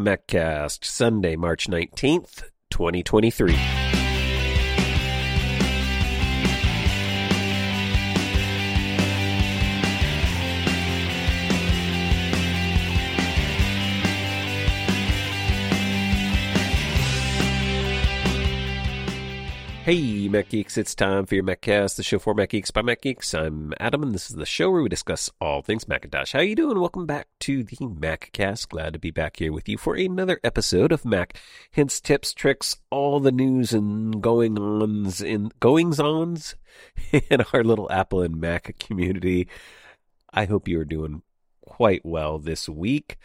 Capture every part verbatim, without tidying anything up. Maccast, Sunday, March nineteenth, twenty twenty-three. Hey, Mac Geeks, it's time for your Maccast, the show for Mac Geeks by Mac Geeks. I'm Adam, and this is the show where we discuss all things Macintosh. How you doing? Welcome back to the Maccast. Glad to be back here with you for another episode of Mac. Hints, tips, tricks, all the news and going-ons in, goings-ons in our little Apple and Mac community. I hope you are doing quite well this week.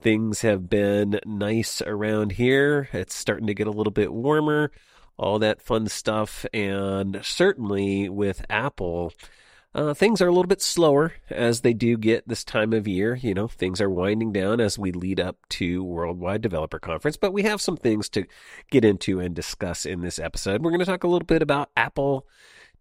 Things have been nice around here. It's starting to get a little bit warmer. All that fun stuff, and certainly with Apple, uh, things are a little bit slower as they do get this time of year. You know, things are winding down as we lead up to Worldwide Developer Conference, but we have some things to get into and discuss in this episode. We're going to talk a little bit about Apple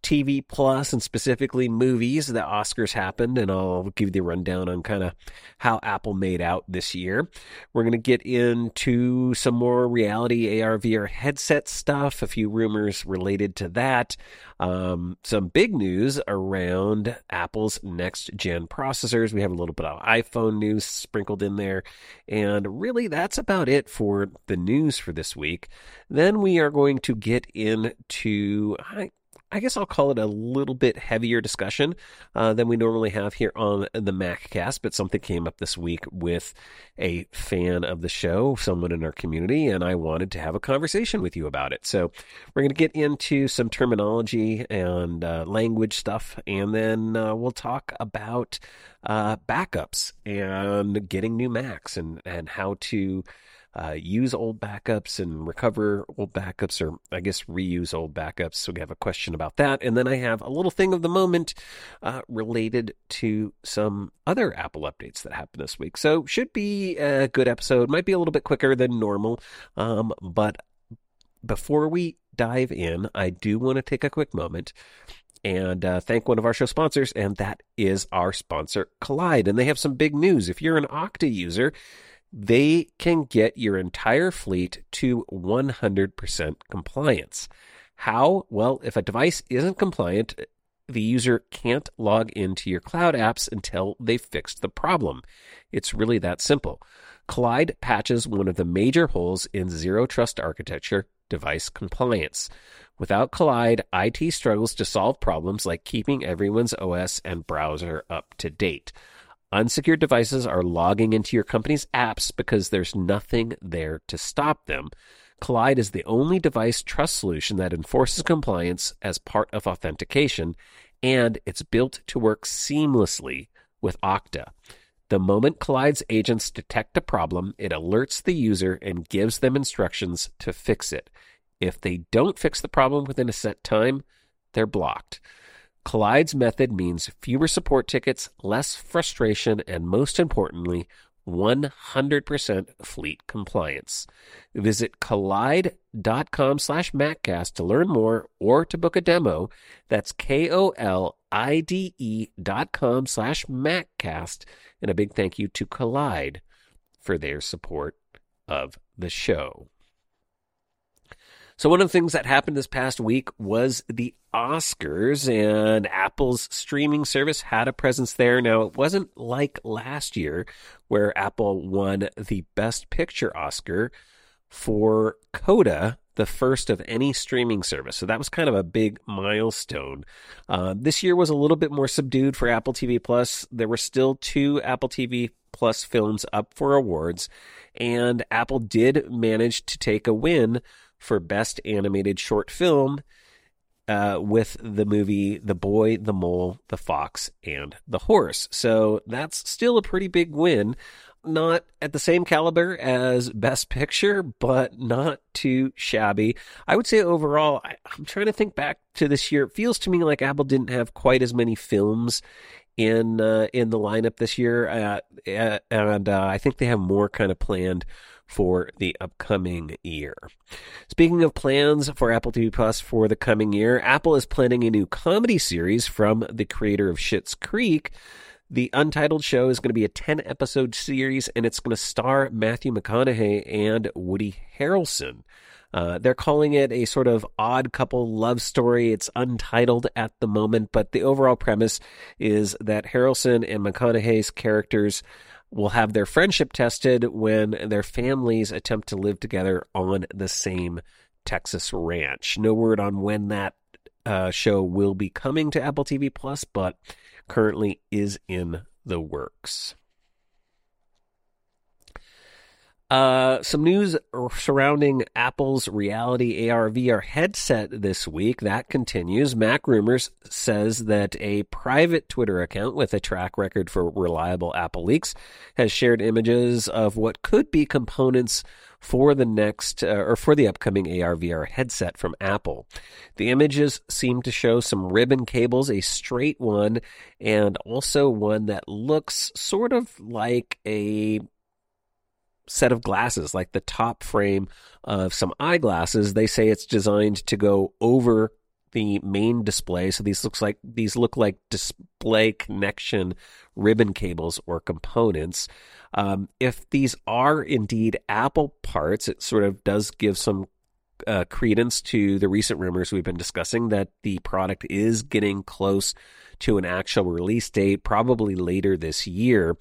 T V Plus and specifically movies. The Oscars happened, and I'll give you the rundown on kind of how Apple made out this year. We're going to get into some more reality A R V R headset stuff, a few rumors related to that, um, some big news around Apple's next-gen processors. We have a little bit of iPhone news sprinkled in there, and really that's about it for the news for this week. Then we are going to get into... I, I guess I'll call it a little bit heavier discussion uh, than we normally have here on the Maccast, but something came up this week with a fan of the show, someone in our community, and I wanted to have a conversation with you about it. So we're going to get into some terminology and uh, language stuff, and then uh, we'll talk about uh, backups and getting new Macs and, and how to... Uh, use old backups and recover old backups, or I guess reuse old backups. So we have a question about that. And then I have a little thing of the moment uh, related to some other Apple updates that happened this week. So should be a good episode. Might be a little bit quicker than normal. Um, but before we dive in, I do want to take a quick moment and uh, thank one of our show sponsors, and that is our sponsor, Kolide. And they have some big news. If you're an Okta user, they can get your entire fleet to one hundred percent compliance. How? Well, if a device isn't compliant, the user can't log into your cloud apps until they've fixed the problem. It's really that simple. Kolide patches one of the major holes in zero trust architecture, device compliance. Without Kolide, I T struggles to solve problems like keeping everyone's O S and browser up to date. Unsecured devices are logging into your company's apps because there's nothing there to stop them. Kolide is the only device trust solution that enforces compliance as part of authentication, and it's built to work seamlessly with Okta. The moment Kolide's agents detect a problem, it alerts the user and gives them instructions to fix it. If they don't fix the problem within a set time, they're blocked. Kolide's method means fewer support tickets, less frustration, and most importantly, one hundred percent fleet compliance. Visit kolide.com slash Maccast to learn more or to book a demo. That's K-O-L-I-D-E dot com slash Maccast. And a big thank you to Kolide for their support of the show. So one of the things that happened this past week was the Oscars, and Apple's streaming service had a presence there. Now, it wasn't like last year where Apple won the Best Picture Oscar for CODA, the first of any streaming service. So that was kind of a big milestone. Uh, this year was a little bit more subdued for Apple T V Plus. There were still two Apple T V Plus films up for awards, and Apple did manage to take a win for Best Animated Short Film uh, with the movie The Boy, the Mole, the Fox, and the Horse. So that's still a pretty big win. Not at the same caliber as Best Picture, but not too shabby. I would say overall, I, I'm trying to think back to this year. It feels to me like Apple didn't have quite as many films in uh, in the lineup this year. Uh, and uh, I think they have more kind of planned for the upcoming year. Speaking of plans for Apple T V Plus for the coming year, Apple is planning a new comedy series from the creator of Schitt's Creek The Untitled Show is going to be a ten-episode series, and it's going to star Matthew McConaughey and Woody Harrelson. Uh, they're calling it a sort of odd couple love story. It's untitled at the moment, but the overall premise is that Harrelson and McConaughey's characters will have their friendship tested when their families attempt to live together on the same Texas ranch. No word on when that uh, show will be coming to Apple T V Plus, but currently is in the works. Uh, some news surrounding Apple's Reality A R V R headset this week. That continues. MacRumors says that a private Twitter account with a track record for reliable Apple leaks has shared images of what could be components for the next uh, or for the upcoming A R V R headset from Apple. The images seem to show some ribbon cables, a straight one, and also one that looks sort of like a set of glasses, like the top frame of some eyeglasses. They say it's designed to go over the main display, so these looks like these look like display connection ribbon cables or components. Um, if these are indeed Apple parts, it sort of does give some uh, credence to the recent rumors we've been discussing that the product is getting close to an actual release date, probably later this year.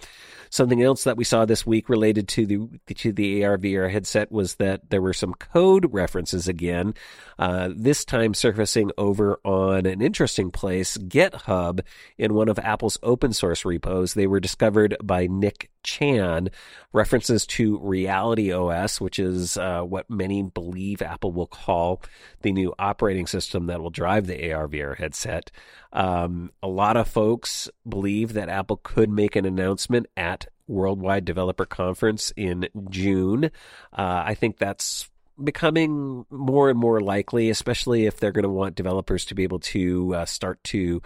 Something else that we saw this week related to the to the A R V R headset was that there were some code references again, uh, this time surfacing over on an interesting place, GitHub, in one of Apple's open source repos. They were discovered by Nick Chan, references to Reality O S, which is uh, what many believe Apple will call the new operating system that will drive the A R V R headset. Um, a lot of folks believe that Apple could make an announcement at Worldwide Developer Conference in June. Uh, I think that's becoming more and more likely, especially if they're going to want developers to be able to uh, start to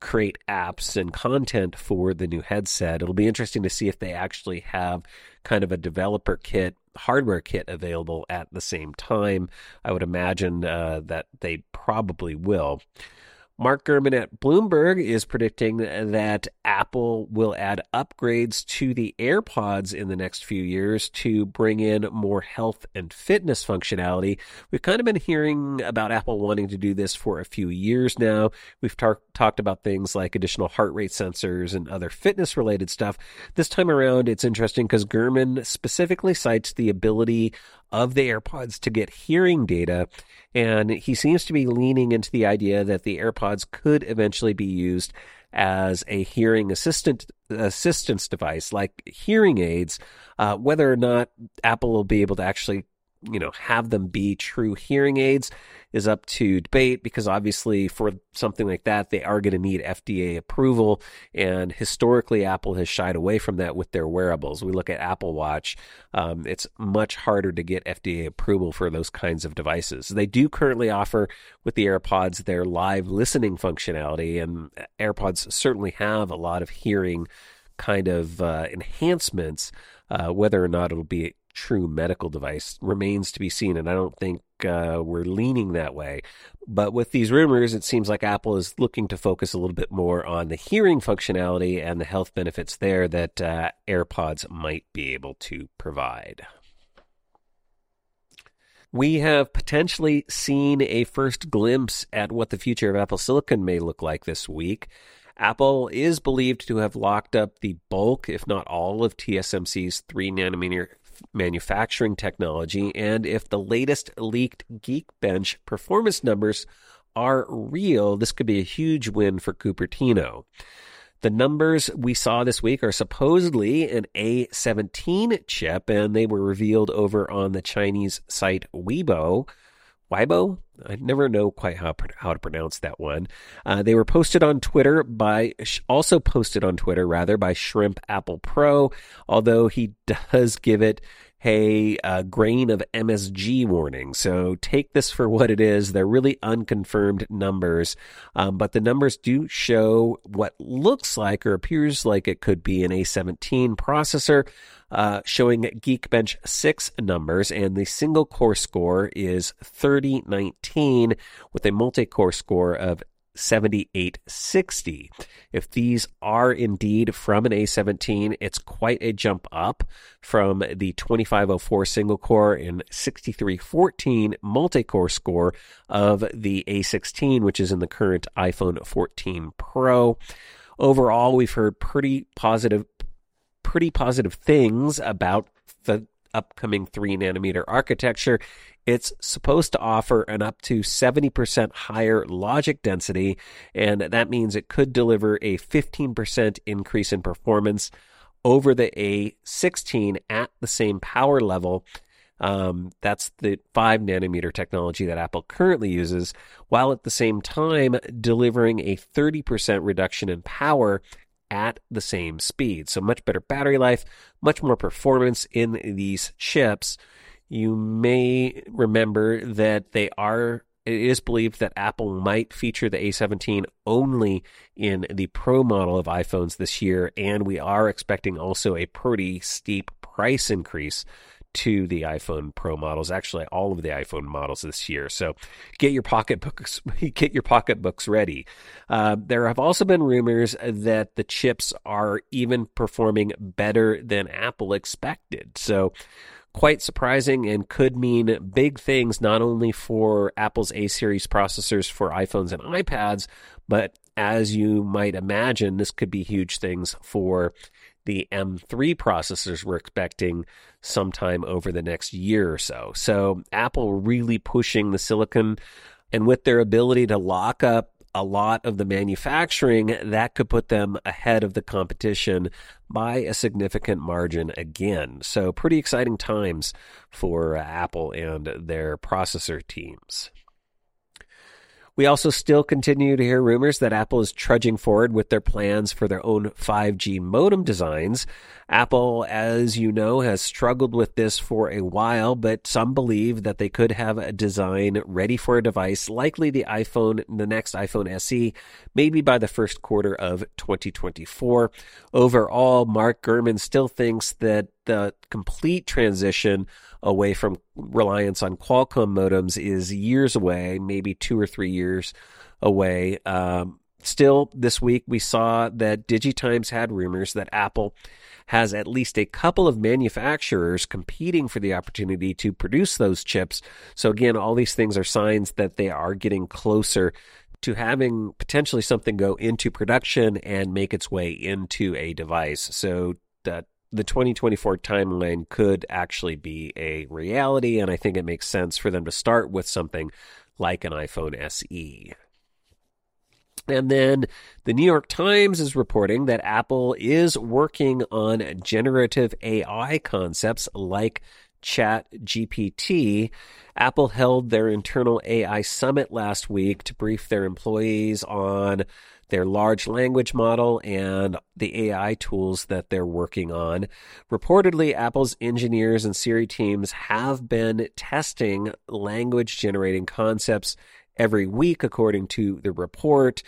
create apps and content for the new headset. It'll be interesting to see if they actually have kind of a developer kit, hardware kit available at the same time. I would imagine uh, that they probably will. Mark Gurman at Bloomberg is predicting that Apple will add upgrades to the AirPods in the next few years to bring in more health and fitness functionality. We've kind of been hearing about Apple wanting to do this for a few years now. We've tar- talked about things like additional heart rate sensors and other fitness-related stuff. This time around, it's interesting because Gurman specifically cites the ability of the AirPods to get hearing data, and he seems to be leaning into the idea that the AirPods could eventually be used as a hearing assistant assistance device, like hearing aids. Uh, whether or not Apple will be able to actually, you know, have them be true hearing aids is up to debate, because obviously for something like that, they are going to need F D A approval. And historically, Apple has shied away from that with their wearables. We look at Apple Watch. Um, it's much harder to get F D A approval for those kinds of devices. They do currently offer with the AirPods their live listening functionality, and AirPods certainly have a lot of hearing kind of uh, enhancements. Uh, whether or not it'll be true medical device remains to be seen, and I don't think uh, we're leaning that way. But with these rumors, it seems like Apple is looking to focus a little bit more on the hearing functionality and the health benefits there that uh, AirPods might be able to provide. We have potentially seen a first glimpse at what the future of Apple Silicon may look like this week. Apple is believed to have locked up the bulk, if not all, of T S M C's three nanometer manufacturing technology, and if the latest leaked Geekbench performance numbers are real, this could be a huge win for Cupertino. The numbers we saw this week are supposedly an A seventeen chip, and they were revealed over on the Chinese site Weibo. Weibo? I never know quite how, how to pronounce that one. Uh, they were posted on Twitter by, also posted on Twitter rather, by Shrimp Apple Pro, although he does give it a, a grain of M S G warning. So take this for what it is. They're really unconfirmed numbers, um, but the numbers do show what looks like or appears like it could be an A seventeen processor, Uh, showing Geekbench six numbers, and the single core score is thirty nineteen with a multi-core score of seventy-eight sixty. If these are indeed from an A seventeen, it's quite a jump up from the twenty-five oh four single core and sixty-three fourteen multi-core score of the A sixteen, which is in the current iPhone fourteen Pro. Overall, we've heard pretty positive, pretty positive things about the upcoming three nanometer architecture. It's supposed to offer an up to seventy percent higher logic density, and that means it could deliver a fifteen percent increase in performance over the A sixteen at the same power level. Um, that's the five nanometer technology that Apple currently uses, while at the same time delivering a thirty percent reduction in power at the same speed. So much better battery life, much more performance in these chips. You may remember that they are, it is believed that Apple might feature the A seventeen only in the Pro model of iPhones this year, and we are expecting also a pretty steep price increase to the iPhone Pro models, actually all of the iPhone models this year. So get your pocketbooks, get your pocketbooks ready. Uh, there have also been rumors that the chips are even performing better than Apple expected. So quite surprising, and could mean big things not only for Apple's A-series processors for iPhones and iPads, but as you might imagine, this could be huge things for the M three processors we're expecting sometime over the next year or so. So Apple really pushing the silicon, and with their ability to lock up a lot of the manufacturing, that could put them ahead of the competition by a significant margin again. So pretty exciting times for Apple and their processor teams. We also still continue to hear rumors that Apple is trudging forward with their plans for their own five G modem designs. Apple, as you know, has struggled with this for a while, but some believe that they could have a design ready for a device, likely the iPhone, the next iPhone S E, maybe by the first quarter of twenty twenty-four. Overall, Mark Gurman still thinks that the complete transition away from reliance on Qualcomm modems is years away, maybe two or three years away. Um, still, this week we saw that DigiTimes had rumors that Apple has at least a couple of manufacturers competing for the opportunity to produce those chips. So again, all these things are signs that they are getting closer to having potentially something go into production and make its way into a device. So that the twenty twenty-four timeline could actually be a reality, and I think it makes sense for them to start with something like an iPhone S E. And then the New York Times is reporting that Apple is working on generative A I concepts like Chat G P T. Apple held their internal A I summit last week to brief their employees on their large language model and the A I tools that they're working on. Reportedly, Apple's engineers and Siri teams have been testing language-generating concepts every week, according to the report.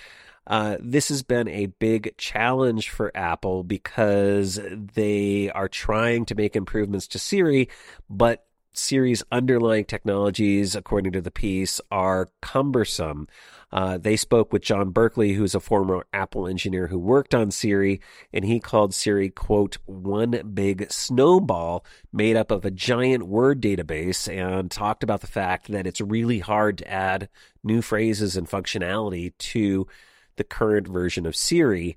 Uh, this has been a big challenge for Apple because they are trying to make improvements to Siri, but Siri's underlying technologies, according to the piece, are cumbersome. Uh, they spoke with John Berkeley, who's a former Apple engineer who worked on Siri, and he called Siri, quote, one big snowball made up of a giant word database, and talked about the fact that it's really hard to add new phrases and functionality to the current version of Siri.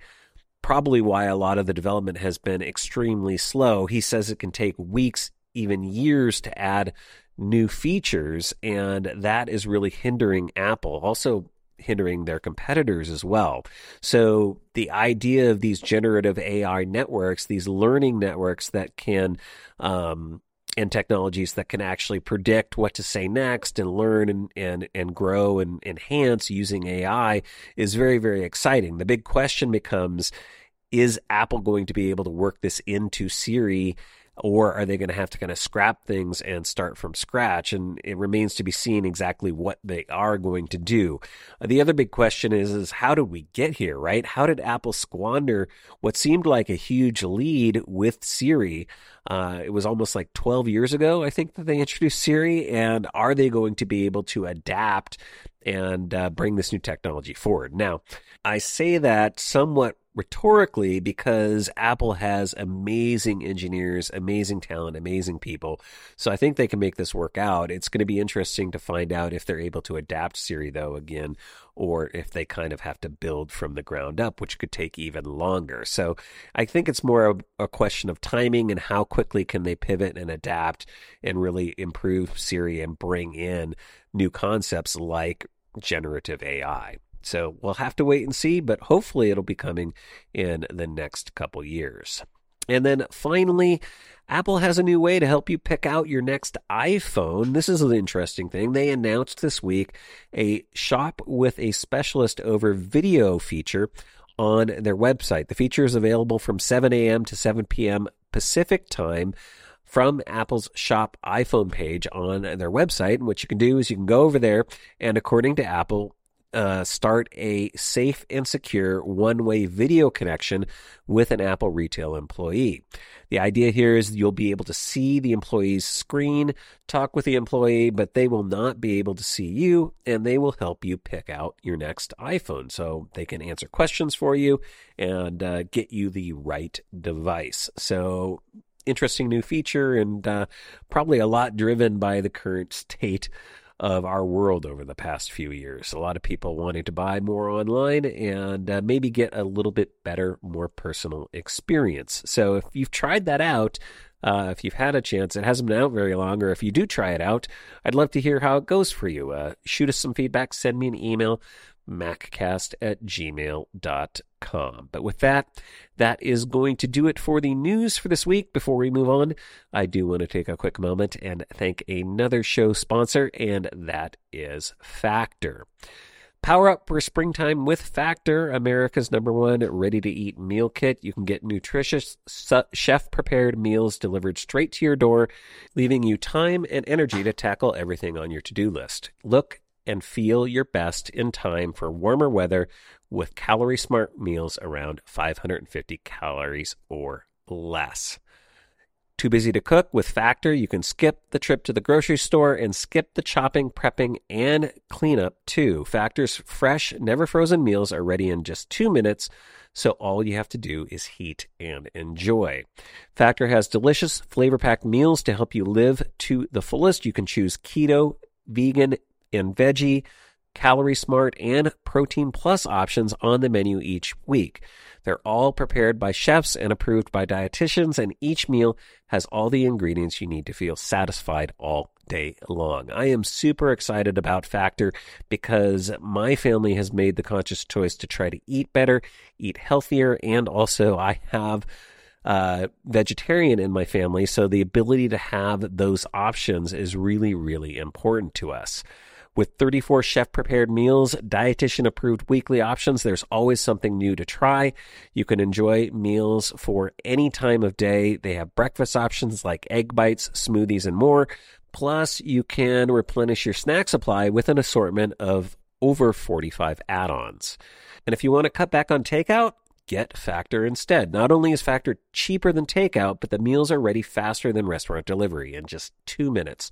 Probably why a lot of the development has been extremely slow. He says it can take weeks, even years, to add new features, and that is really hindering Apple, also hindering their competitors as well. So the idea of these generative A I networks, these learning networks that can, um, and technologies that can actually predict what to say next and learn and and, and grow and enhance using A I, is very, very exciting. The big question becomes, is Apple going to be able to work this into Siri Or are they going to have to kind of scrap things and start from scratch? And it remains to be seen exactly what they are going to do. The other big question is, is how did we get here, right? How did Apple squander what seemed like a huge lead with Siri? Uh, it was almost like twelve years ago, I think, that they introduced Siri. And are they going to be able to adapt and uh, bring this new technology forward? Now, I say that somewhat rhetorically, because Apple has amazing engineers, amazing talent, amazing people. So I think they can make this work out. It's going to be interesting to find out if they're able to adapt Siri, though, again, or if they kind of have to build from the ground up, which could take even longer. So I think it's more of a question of timing and how quickly can they pivot and adapt and really improve Siri and bring in new concepts like generative A I. So we'll have to wait and see, but hopefully it'll be coming in the next couple years. And then finally, Apple has a new way to help you pick out your next iPhone. This is an interesting thing. They announced this week a shop with a specialist over video feature on their website. The feature is available from seven a.m. to seven p.m. Pacific time from Apple's Shop iPhone page on their website. And what you can do is you can go over there and, according to Apple, Uh, start a safe and secure one-way video connection with an Apple retail employee. The idea here is you'll be able to see the employee's screen, talk with the employee, but they will not be able to see you, and they will help you pick out your next iPhone. So they can answer questions for you and uh, get you the right device. So interesting new feature, and uh, probably a lot driven by the current state of our world over the past few years. A lot of people wanting to buy more online and uh, maybe get a little bit better, more personal experience. So if you've tried that out, uh, if you've had a chance, it hasn't been out very long, or if you do try it out, I'd love to hear how it goes for you. Uh, shoot us some feedback, send me an email, maccast at gmail dot com. But with that, that is going to do it for the news for this week. Before we move on, I do want to take a quick moment and thank another show sponsor, and that is Factor. Power up for springtime with Factor, America's number one ready-to-eat meal kit. You can get nutritious, chef-prepared meals delivered straight to your door, leaving you time and energy to tackle everything on your to-do list. Look and feel your best in time for warmer weather with calorie-smart meals around five hundred fifty calories or less. Too busy to cook? With Factor, you can skip the trip to the grocery store and skip the chopping, prepping, and cleanup too. Factor's fresh, never-frozen meals are ready in just two minutes, so all you have to do is heat and enjoy. Factor has delicious, flavor-packed meals to help you live to the fullest. You can choose keto, vegan, and veggie, calorie smart, and protein plus options on the menu each week. They're all prepared by chefs and approved by dietitians, and each meal has all the ingredients you need to feel satisfied all day long. I am super excited about Factor because my family has made the conscious choice to try to eat better, eat healthier, and also I have Uh, vegetarian in my family, so the ability to have those options is really, really important to us. With thirty-four chef-prepared meals, dietitian-approved weekly options, there's always something new to try. You can enjoy meals for any time of day. They have breakfast options like egg bites, smoothies, and more. Plus, you can replenish your snack supply with an assortment of over forty-five add-ons. And if you want to cut back on takeout, get Factor instead. Not only is Factor cheaper than takeout, but the meals are ready faster than restaurant delivery in just two minutes.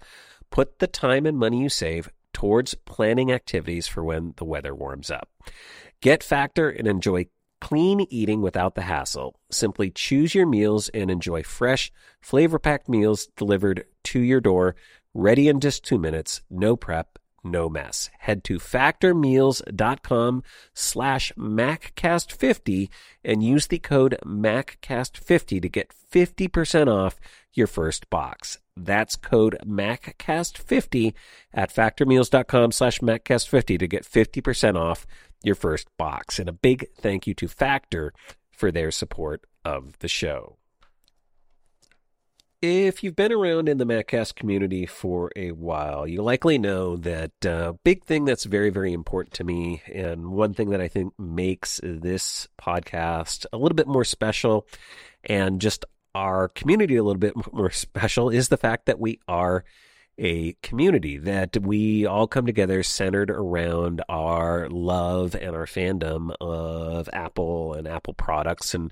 Put the time and money you save towards planning activities for when the weather warms up. Get Factor and enjoy clean eating without the hassle. Simply choose your meals and enjoy fresh, flavor-packed meals delivered to your door, ready in just two minutes, no prep, no mess. Head to factormeals.com slash maccast fifty and use the code maccast fifty to get fifty percent off your first box. That's code maccast fifty at factormeals.com slash maccast50 to get fifty percent off your first box. And a big thank you to Factor for their support of the show. If you've been around in the Maccast community for a while, you likely know that a uh, big thing that's very, very important to me, and one thing that I think makes this podcast a little bit more special and just our community a little bit more special is the fact that we are a community, that we all come together centered around our love and our fandom of Apple and Apple products and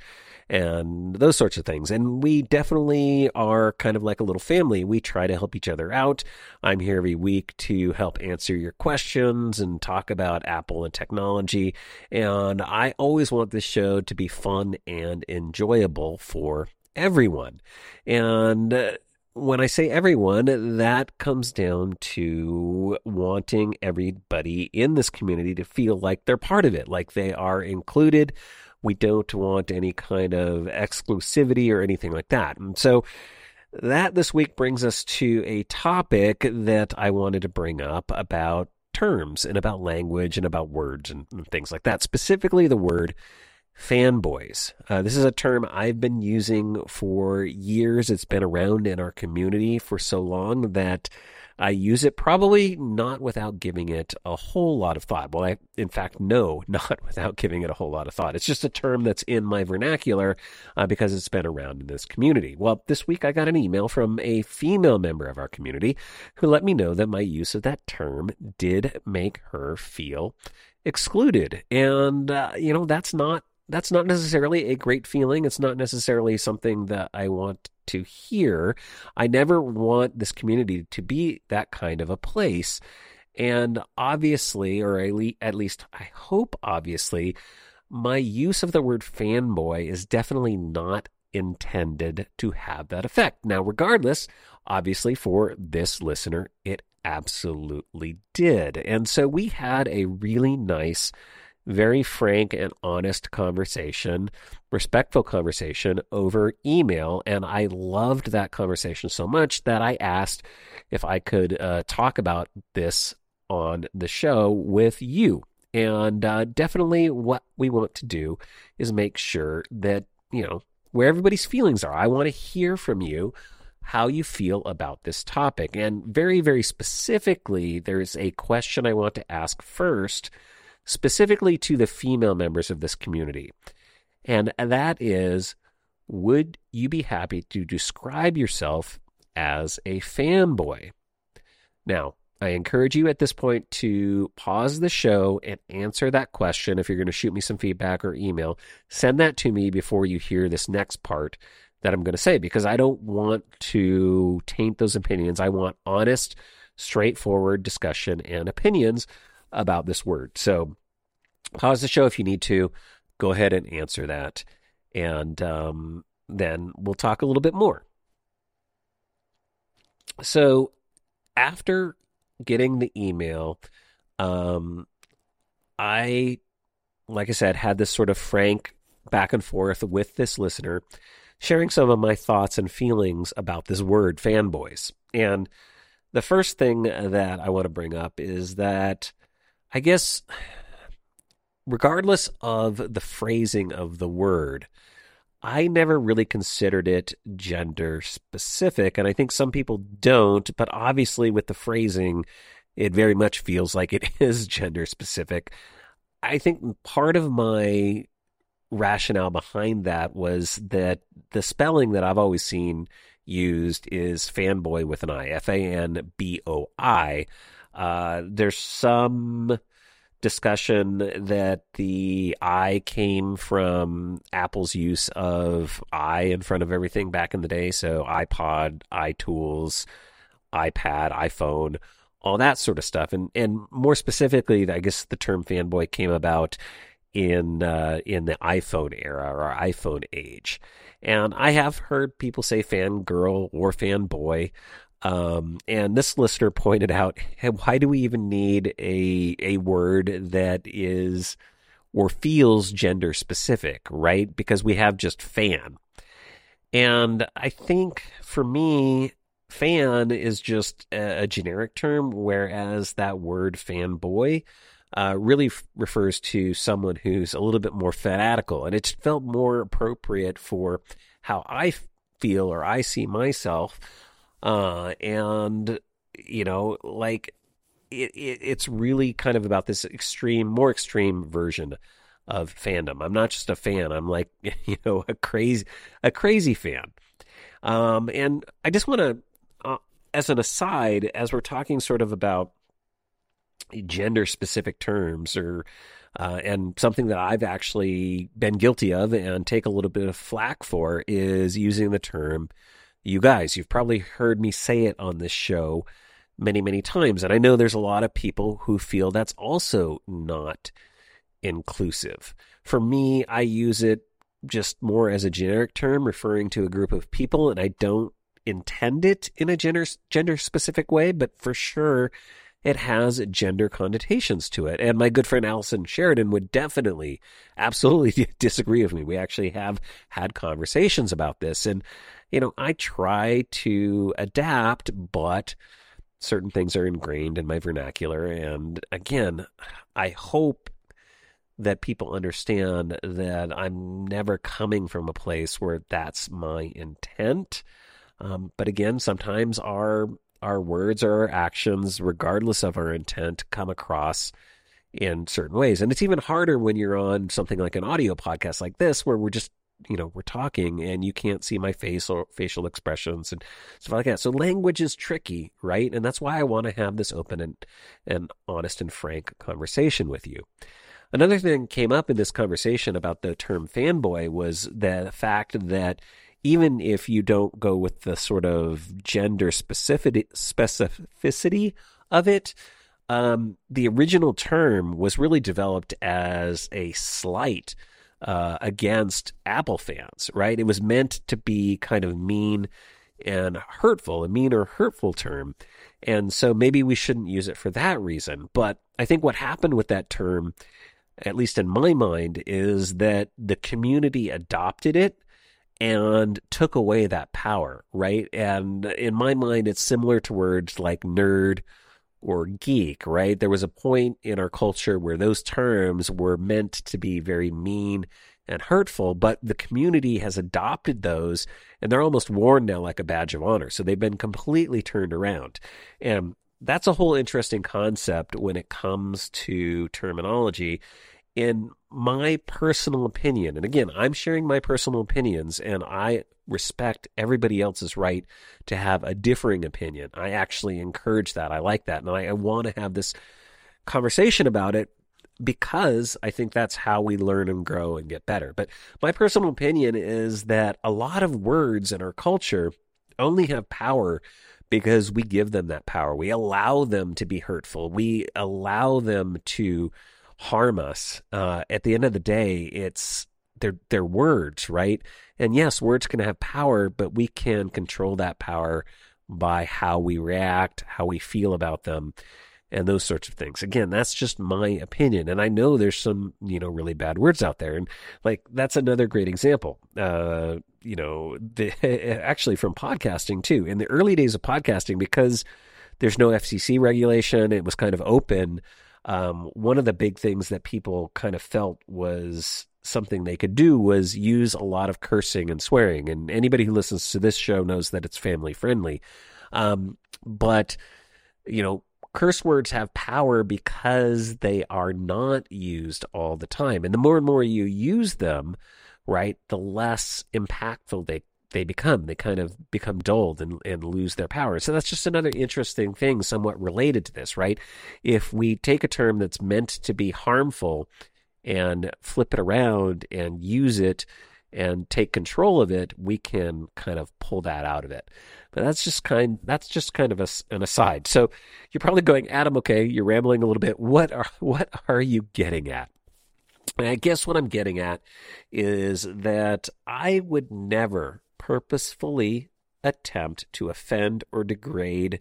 and those sorts of things. And we definitely are kind of like a little family. We try to help each other out. I'm here every week to help answer your questions and talk about Apple and technology. And I always want this show to be fun and enjoyable for everyone. And uh, when I say everyone, that comes down to wanting everybody in this community to feel like they're part of it, like they are included. We don't want any kind of exclusivity or anything like that. And so that this week brings us to a topic that I wanted to bring up about terms and about language and about words and, and things like that, specifically the word fanboys. Uh, this is a term I've been using for years. It's been around in our community for so long that I use it probably not without giving it a whole lot of thought. Well, I, in fact, no, not without giving it a whole lot of thought. It's just a term that's in my vernacular uh, because it's been around in this community. Well, this week I got an email from a female member of our community who let me know that my use of that term did make her feel excluded. And, uh, you know, that's not That's not necessarily a great feeling. It's not necessarily something that I want to hear. I never want this community to be that kind of a place. And obviously, or at least I hope obviously, my use of the word fanboy is definitely not intended to have that effect. Now, regardless, obviously for this listener, it absolutely did. And so we had a really nice, very frank and honest conversation, respectful conversation over email. And I loved that conversation so much that I asked if I could uh, talk about this on the show with you. And uh, definitely what we want to do is make sure that, you know, where everybody's feelings are. I want to hear from you how you feel about this topic. And very, very specifically, there's a question I want to ask first, specifically to the female members of this community. And that is, would you be happy to describe yourself as a fanboy? Now, I encourage you at this point to pause the show and answer that question. If you're going to shoot me some feedback or email, send that to me before you hear this next part that I'm going to say, because I don't want to taint those opinions. I want honest, straightforward discussion and opinions about this word. So pause the show if you need to. Go ahead and answer that. And um, then we'll talk a little bit more. So after getting the email, um, I, like I said, had this sort of frank back and forth with this listener, sharing some of my thoughts and feelings about this word, fanboys. And the first thing that I want to bring up is that I guess, regardless of the phrasing of the word, I never really considered it gender specific, and I think some people don't, but obviously with the phrasing, it very much feels like it is gender specific. I think part of my rationale behind that was that the spelling that I've always seen used is fanboy with an I, F A N B O I. Uh, there's some discussion that the I came from Apple's use of I in front of everything back in the day. So iPod, iTools, iPad, iPhone, all that sort of stuff. And and more specifically, I guess the term fanboy came about in uh, in the iPhone era or iPhone age. And I have heard people say fangirl or fanboy. Um, and this listener pointed out, hey, why do we even need a a word that is or feels gender specific, right? Because we have just fan. And I think for me, fan is just a, a generic term, whereas that word fanboy uh, really f- refers to someone who's a little bit more fanatical. And it felt more appropriate for how I feel or I see myself. Uh, and, you know, like, it, it, it's really kind of about this extreme, more extreme version of fandom. I'm not just a fan. I'm like, you know, a crazy, a crazy fan. Um, and I just want to, uh, as an aside, as we're talking sort of about gender-specific terms or uh, and something that I've actually been guilty of and take a little bit of flack for is using the term, you guys, you've probably heard me say it on this show many, many times. And I know there's a lot of people who feel that's also not inclusive. For me, I use it just more as a generic term referring to a group of people, and I don't intend it in a gender, gender-specific way, but for sure it has gender connotations to it. And my good friend Allison Sheridan would definitely, absolutely disagree with me. We actually have had conversations about this. And, you know, I try to adapt, but certain things are ingrained in my vernacular. And again, I hope that people understand that I'm never coming from a place where that's my intent. Um, but again, sometimes our our words or our actions, regardless of our intent, come across in certain ways. And it's even harder when you're on something like an audio podcast like this, where we're just, you know, we're talking and you can't see my face or facial expressions and stuff like that. So language is tricky, right? And that's why I want to have this open and, and honest and frank conversation with you. Another thing that came up in this conversation about the term fanboy was the fact that even if you don't go with the sort of gender specificity of it, um, the original term was really developed as a slight uh, against Apple fans, right? It was meant to be kind of mean and hurtful, a mean or hurtful term. And so maybe we shouldn't use it for that reason. But I think what happened with that term, at least in my mind, is that the community adopted it and took away that power, right? And in my mind, it's similar to words like nerd or geek, right? There was a point in our culture where those terms were meant to be very mean and hurtful, but the community has adopted those, and they're almost worn now like a badge of honor. So they've been completely turned around. And that's a whole interesting concept when it comes to terminology. In my personal opinion, and again, I'm sharing my personal opinions, and I respect everybody else's right to have a differing opinion. I actually encourage that. I like that. And I, I want to have this conversation about it because I think that's how we learn and grow and get better. But my personal opinion is that a lot of words in our culture only have power because we give them that power. We allow them to be hurtful. We allow them to harm us. Uh, at the end of the day, it's they're, they're words, right? And yes, words can have power, but we can control that power by how we react, how we feel about them, and those sorts of things. Again, that's just my opinion. And I know there's some, you know, really bad words out there. And like, that's another great example. Uh, you know, the, actually from podcasting too, in the early days of podcasting, because there's no F C C regulation, it was kind of open. Um, one of the big things that people kind of felt was something they could do was use a lot of cursing and swearing. And anybody who listens to this show knows that it's family friendly. Um, but, you know, curse words have power because they are not used all the time. And the more and more you use them, right, the less impactful they they become. They kind of become dulled and, and lose their power. So that's just another interesting thing somewhat related to this, right? If we take a term that's meant to be harmful and flip it around and use it and take control of it, we can kind of pull that out of it. But that's just kind that's just kind of a, an aside. So you're probably going, Adam, okay, you're rambling a little bit. What are what are you getting at? And I guess what I'm getting at is that I would never purposefully attempt to offend or degrade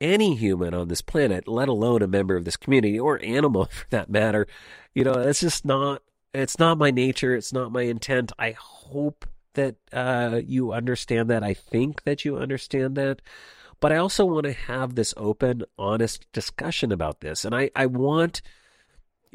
any human on this planet, let alone a member of this community or animal for that matter. You know, it's just not, it's not my nature. It's not my intent. I hope that uh, you understand that. I think that you understand that. But I also want to have this open, honest discussion about this. And I, I want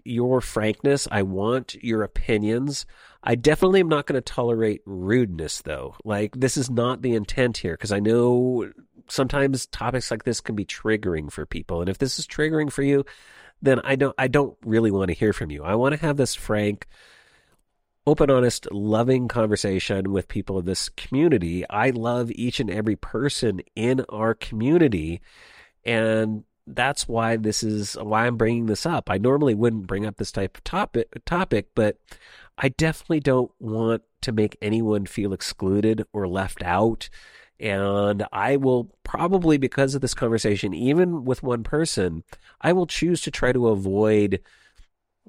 your frankness. I want your opinions. I definitely am not going to tolerate rudeness, though. Like, this is not the intent here, because I know sometimes topics like this can be triggering for people. And if this is triggering for you, then I don't, I don't really want to hear from you. I want to have this frank, open, honest, loving conversation with people in this community. I love each and every person in our community, and that's why this is why I'm bringing this up. I normally wouldn't bring up this type of topic, topic, but I definitely don't want to make anyone feel excluded or left out. And I will probably, because of this conversation, even with one person, I will choose to try to avoid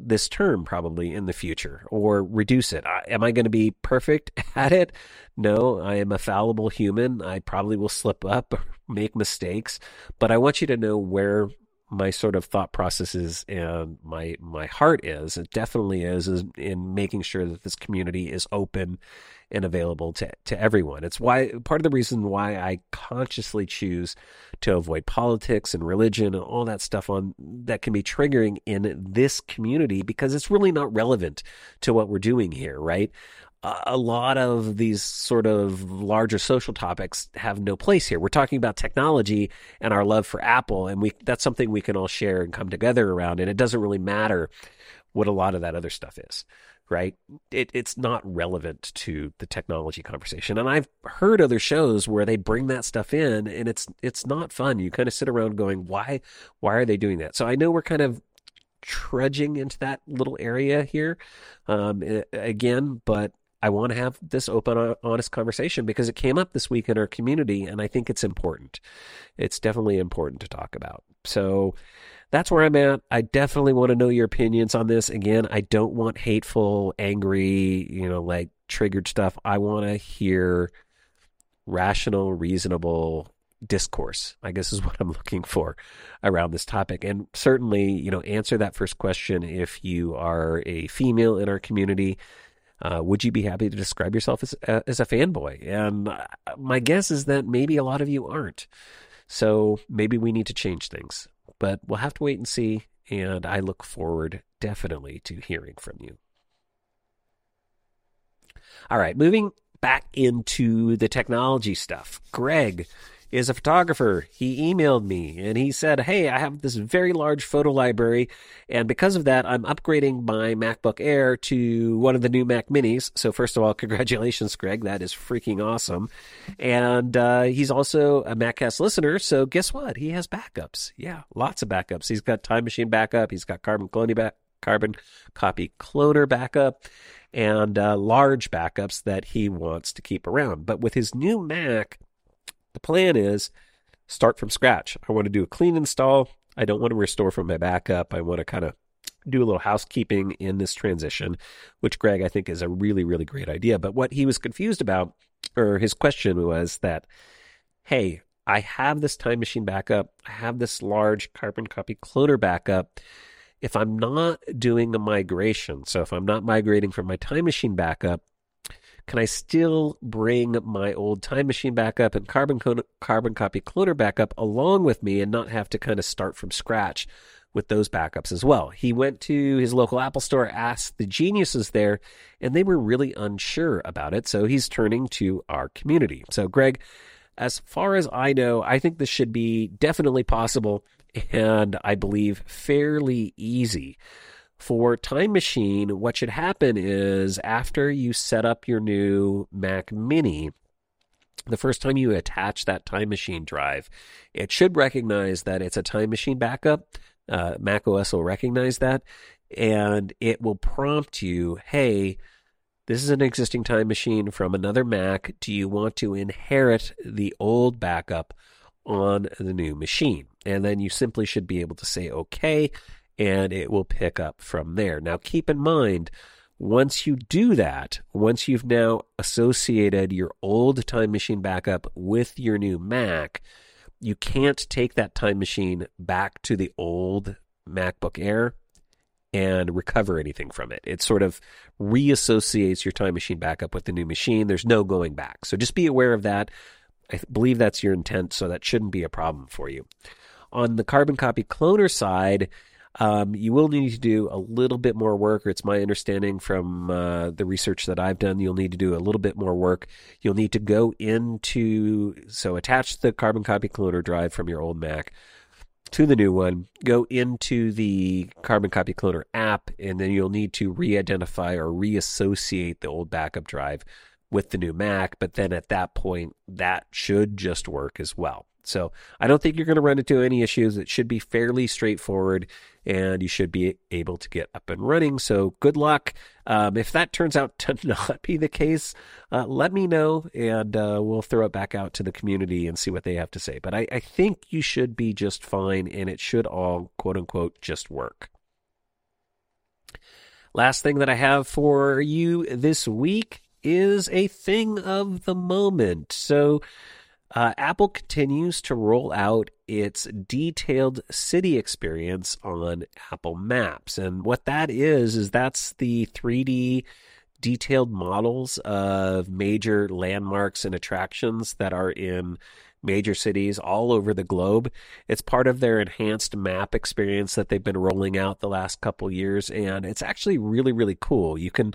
this term probably in the future or reduce it. I, am I going to be perfect at it? No, I am a fallible human. I probably will slip up or make mistakes, but I want you to know where my sort of thought processes and my my heart is. It definitely is, is in making sure that this community is open and available to, to everyone. It's why part of the reason why I consciously choose to avoid politics and religion and all that stuff on that can be triggering in this community, because it's really not relevant to what we're doing here, right? A lot of these sort of larger social topics have no place here. We're talking about technology and our love for Apple, and we that's something we can all share and come together around, and it doesn't really matter what a lot of that other stuff is, right? It, it's not relevant to the technology conversation. And I've heard other shows where they bring that stuff in, and it's it's not fun. You kind of sit around going, why, why are they doing that? So I know we're kind of trudging into that little area here um, again, but I want to have this open, honest conversation because it came up this week in our community, and I think it's important. It's definitely important to talk about. So that's where I'm at. I definitely want to know your opinions on this. Again, I don't want hateful, angry, you know, like triggered stuff. I want to hear rational, reasonable discourse, I guess is what I'm looking for around this topic. And certainly, you know, answer that first question if you are a female in our community. Uh, would you be happy to describe yourself as, uh, as a fanboy? And my guess is that maybe a lot of you aren't. So maybe we need to change things. But we'll have to wait and see. And I look forward definitely to hearing from you. All right, moving back into the technology stuff. Greg is a photographer. He emailed me and he said, hey, I have this very large photo library, and because of that, I'm upgrading my MacBook Air to one of the new Mac Minis. So first of all, congratulations, Greg. That is freaking awesome. And uh, he's also a Maccast listener, so guess what? He has backups. Yeah, lots of backups. He's got Time Machine backup. He's got Carbon Clone back, Carbon Copy Cloner backup, and uh, large backups that he wants to keep around. But with his new Mac, the plan is start from scratch. I want to do a clean install. I don't want to restore from my backup. I want to kind of do a little housekeeping in this transition, which, Greg, I think is a really, really great idea. But what he was confused about, or his question was that, hey, I have this Time Machine backup. I have this large Carbon Copy Cloner backup. If I'm not doing a migration, so if I'm not migrating from my Time Machine backup, can I still bring my old Time Machine backup and Carbon co- carbon Copy Cloner backup along with me and not have to kind of start from scratch with those backups as well? He went to his local Apple store, asked the geniuses there, and they were really unsure about it. So he's turning to our community. So, Greg, as far as I know, I think this should be definitely possible and I believe fairly easy. For Time Machine, what should happen is after you set up your new Mac Mini, the first time you attach that Time Machine drive, it should recognize that it's a Time Machine backup. Uh, Mac O S will recognize that, and it will prompt you, hey, this is an existing Time Machine from another Mac. Do you want to inherit the old backup on the new machine? And then you simply should be able to say, okay, and it will pick up from there. Now, keep in mind, once you do that, once you've now associated your old Time Machine backup with your new Mac, you can't take that Time Machine back to the old MacBook Air and recover anything from it. It sort of reassociates your Time Machine backup with the new machine. There's no going back. So just be aware of that. I believe that's your intent, so that shouldn't be a problem for you. On the Carbon Copy Cloner side, Um, you will need to do a little bit more work, or it's my understanding from uh, the research that I've done, you'll need to do a little bit more work. You'll need to go into, so attach the Carbon Copy Cloner drive from your old Mac, to the new one, go into the Carbon Copy Cloner app, and then you'll need to re-identify or reassociate the old backup drive with the new Mac. But then at that point, that should just work as well. So I don't think you're going to run into any issues. It should be fairly straightforward, and you should be able to get up and running. So good luck. Um, if that turns out to not be the case, uh, let me know, and uh, we'll throw it back out to the community and see what they have to say. But I, I think you should be just fine, and it should all, quote-unquote, just work. Last thing that I have for you this week is a thing of the moment. So... Uh, Apple continues to roll out its detailed city experience on Apple Maps. And what that is, is that's the three D detailed models of major landmarks and attractions that are in major cities all over the globe. It's part of their enhanced map experience that they've been rolling out the last couple years. And it's actually really, really cool. You can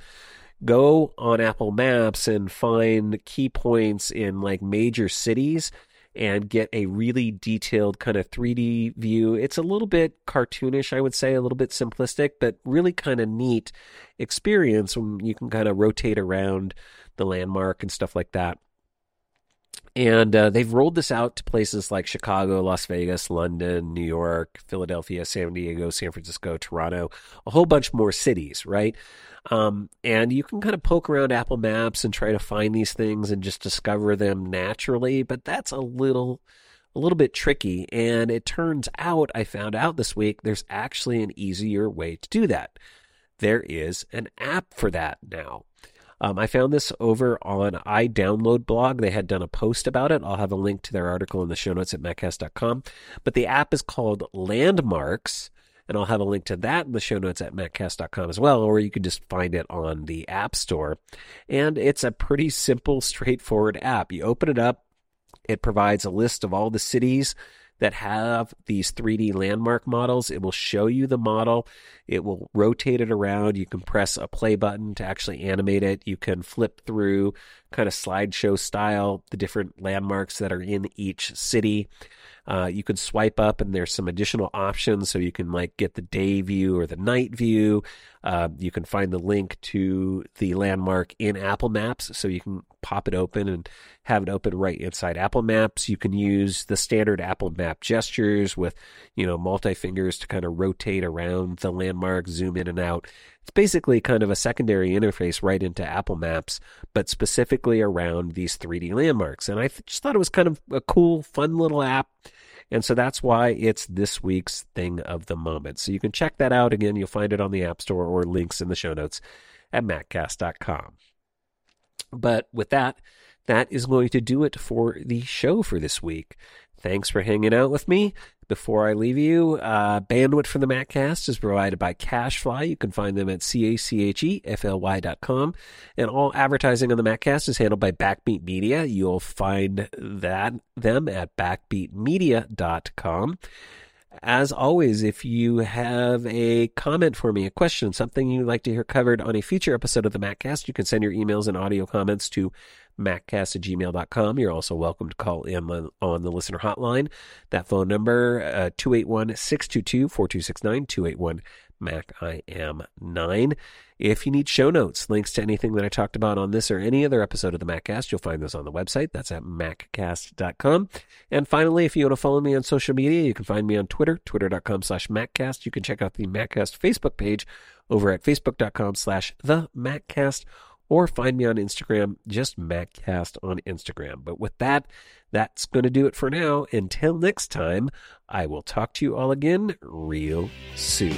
go on Apple Maps and find key points in like major cities and get a really detailed kind of three D view. It's a little bit cartoonish, I would say, a little bit simplistic, but really kind of neat experience when you can kind of rotate around the landmark and stuff like that. And uh, they've rolled this out to places like Chicago, Las Vegas, London, New York, Philadelphia, San Diego, San Francisco, Toronto, a whole bunch more cities, right? Um, and you can kind of poke around Apple Maps and try to find these things and just discover them naturally, but that's a little, a little bit tricky. And it turns out, I found out this week, there's actually an easier way to do that. There is an app for that now. Um, I found this over on iDownload blog. They had done a post about it. I'll have a link to their article in the show notes at maccast dot com. But the app is called Landmarks, and I'll have a link to that in the show notes at maccast dot com as well, or you can just find it on the App Store. And it's a pretty simple, straightforward app. You open it up. It provides a list of all the cities that have these three D landmark models. It will show you the model. It will rotate it around. You can press a play button to actually animate it. You can flip through kind of slideshow style the different landmarks that are in each city. Uh, you can swipe up, and there's some additional options, so you can like get the day view or the night view. Uh, you can find the link to the landmark in Apple Maps, so you can pop it open and have it open right inside Apple Maps. You can use the standard Apple Map gestures with, you know, multi-fingers to kind of rotate around the landmark, zoom in and out. It's basically kind of a secondary interface right into Apple Maps, but specifically around these three D landmarks. And I th- just thought it was kind of a cool, fun little app. And so that's why it's this week's thing of the moment. So you can check that out. Again, you'll find it on the App Store or links in the show notes at maccast dot com. But with that, that is going to do it for the show for this week. Thanks for hanging out with me. Before I leave you, uh, bandwidth for the Maccast is provided by CacheFly. You can find them at C A C H E F L Y dot com. And all advertising on the Maccast is handled by Backbeat Media. You'll find that them at backbeat media dot com. As always, if you have a comment for me, a question, something you'd like to hear covered on a future episode of the Maccast, you can send your emails and audio comments to maccast at gmail dot com. You're also welcome to call in on, on the listener hotline. That phone number, uh, two eight one, six two two, four two six nine, two eight one, M A C, I A M nine. If you need show notes, links to anything that I talked about on this or any other episode of the Maccast, you'll find those on the website. That's at maccast dot com. And finally, if you want to follow me on social media, you can find me on Twitter, twitter dot com slash maccast. You can check out the Maccast Facebook page over at facebook dot com slash the maccast, or find me on Instagram, just Maccast on Instagram. But with that, that's going to do it for now. Until next time, I will talk to you all again real soon.